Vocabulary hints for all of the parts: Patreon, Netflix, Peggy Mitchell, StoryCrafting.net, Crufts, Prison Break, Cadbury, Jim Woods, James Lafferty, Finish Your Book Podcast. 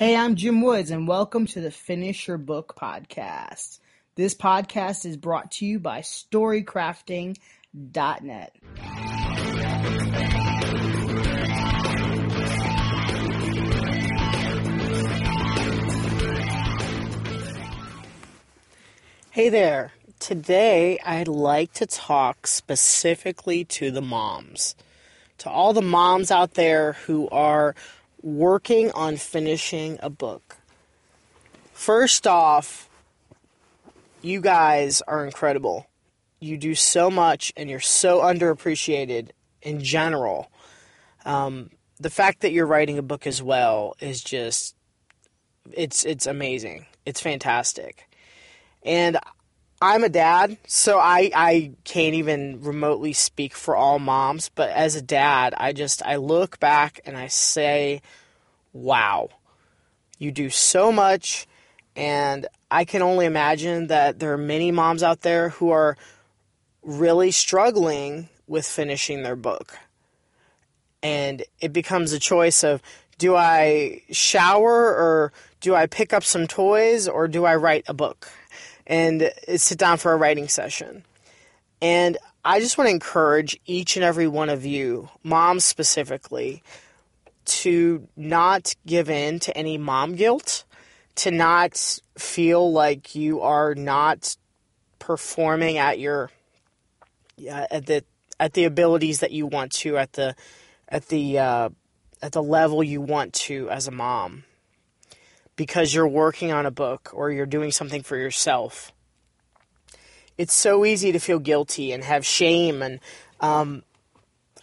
Hey, I'm Jim Woods, and welcome to the Finish Your Book Podcast. This podcast is brought to you by StoryCrafting.net. Hey there. Today, I'd like to talk specifically to the moms. To all the moms out there who are working on finishing a book. First off, you guys are incredible. You do so much and you're so underappreciated in general. The fact that you're writing a book as well is just, it's amazing. It's fantastic. And I'm a dad, so I can't even remotely speak for all moms, but as a dad, I look back and I say, wow, you do so much, and I can only imagine that there are many moms out there who are really struggling with finishing their book. And it becomes a choice of, do I shower, or do I pick up some toys, or do I write a book and sit down for a writing session? And I just want to encourage each and every one of you, moms specifically, to not give in to any mom guilt, to not feel like you are not performing at your at the abilities that you want to, at the level you want to as a mom, because you're working on a book or you're doing something for yourself. It's so easy to feel guilty and have shame. And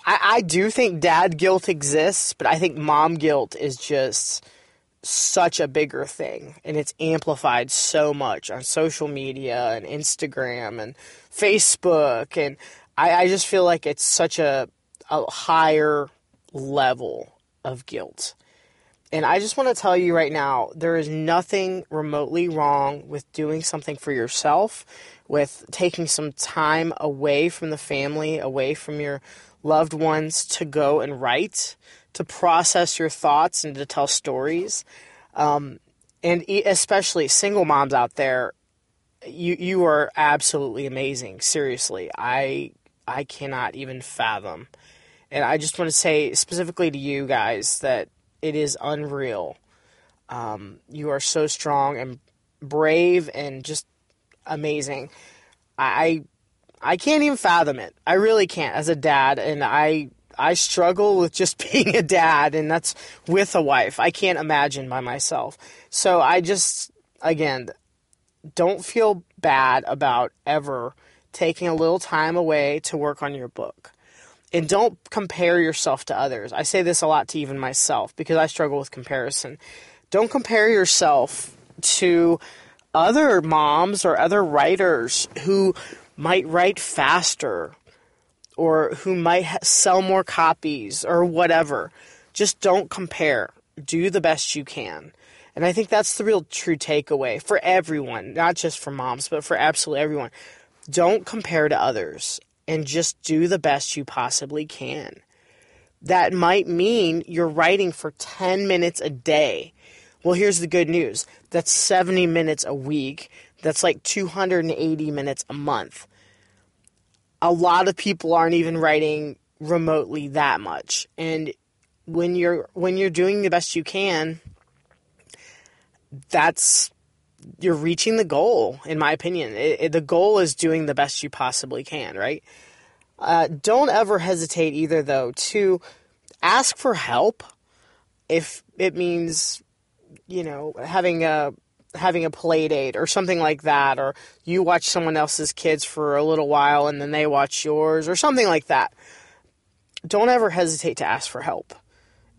I do think dad guilt exists, but I think mom guilt is just such a bigger thing. And it's amplified so much on social media and Instagram and Facebook. And I just feel like it's such a higher level of guilt. And I just want to tell you right now, there is nothing remotely wrong with doing something for yourself, with taking some time away from the family, away from your loved ones, to go and write, to process your thoughts and to tell stories. And especially single moms out there, you are absolutely amazing. Seriously, I cannot even fathom. And I just want to say specifically to you guys that it is unreal. You are so strong and brave and just amazing. I can't even fathom it. I really can't as a dad. And I struggle with just being a dad, and that's with a wife. I can't imagine by myself. So I just, again, don't feel bad about ever taking a little time away to work on your book. And don't compare yourself to others. I say this a lot to even myself because I struggle with comparison. Don't compare yourself to other moms or other writers who might write faster or who might sell more copies or whatever. Just don't compare. Do the best you can. And I think that's the real true takeaway for everyone, not just for moms, but for absolutely everyone. Don't compare to others. And just do the best you possibly can. That might mean you're writing for 10 minutes a day. Well, here's the good news. That's 70 minutes a week. That's like 280 minutes a month. A lot of people aren't even writing remotely that much. And when you're doing the best you can, you're reaching the goal, in my opinion. The goal is doing the best you possibly can, right? Don't ever hesitate either, though, to ask for help if it means, having a play date or something like that, or you watch someone else's kids for a little while and then they watch yours or something like that. Don't ever hesitate to ask for help.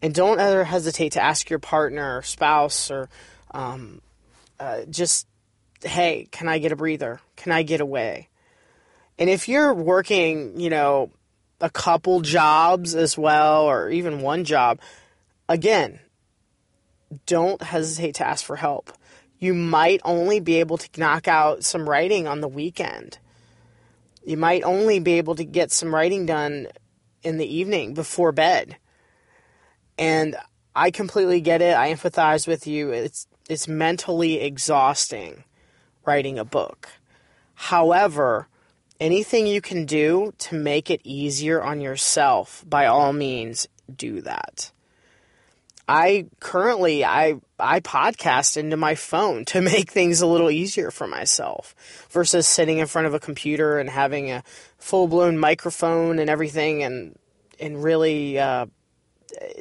And don't ever hesitate to ask your partner or spouse or hey, can I get a breather? Can I get away? And if you're working, a couple jobs as well, or even one job, again, don't hesitate to ask for help. You might only be able to knock out some writing on the weekend. You might only be able to get some writing done in the evening before bed. And I completely get it. I empathize with you. It's mentally exhausting writing a book. However, anything you can do to make it easier on yourself, by all means, do that. I currently podcast into my phone to make things a little easier for myself versus sitting in front of a computer and having a full-blown microphone and everything and really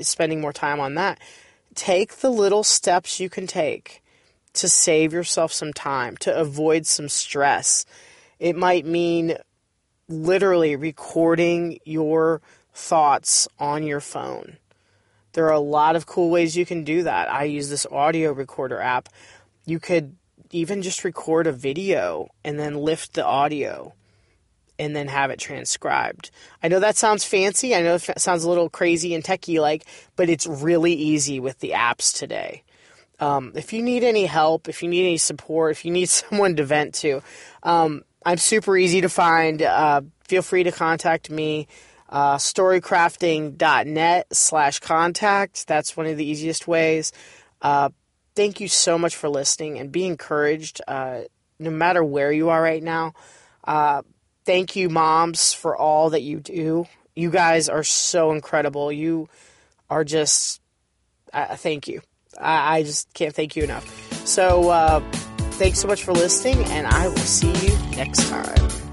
spending more time on that. Take the little steps you can take to save yourself some time, to avoid some stress. It might mean literally recording your thoughts on your phone. There are a lot of cool ways you can do that. I use this audio recorder app. You could even just record a video and then lift the audio and then have it transcribed. I know that sounds fancy. I know it sounds a little crazy and techie-like, but it's really easy with the apps today. If you need any help, if you need any support, if you need someone to vent to, I'm super easy to find. Feel free to contact me. StoryCrafting.net/contact. That's one of the easiest ways. Thank you so much for listening, and be encouraged no matter where you are right now. Thank you, moms, for all that you do. You guys are so incredible. You are just, thank you. I just can't thank you enough. So thanks so much for listening, and I will see you next time.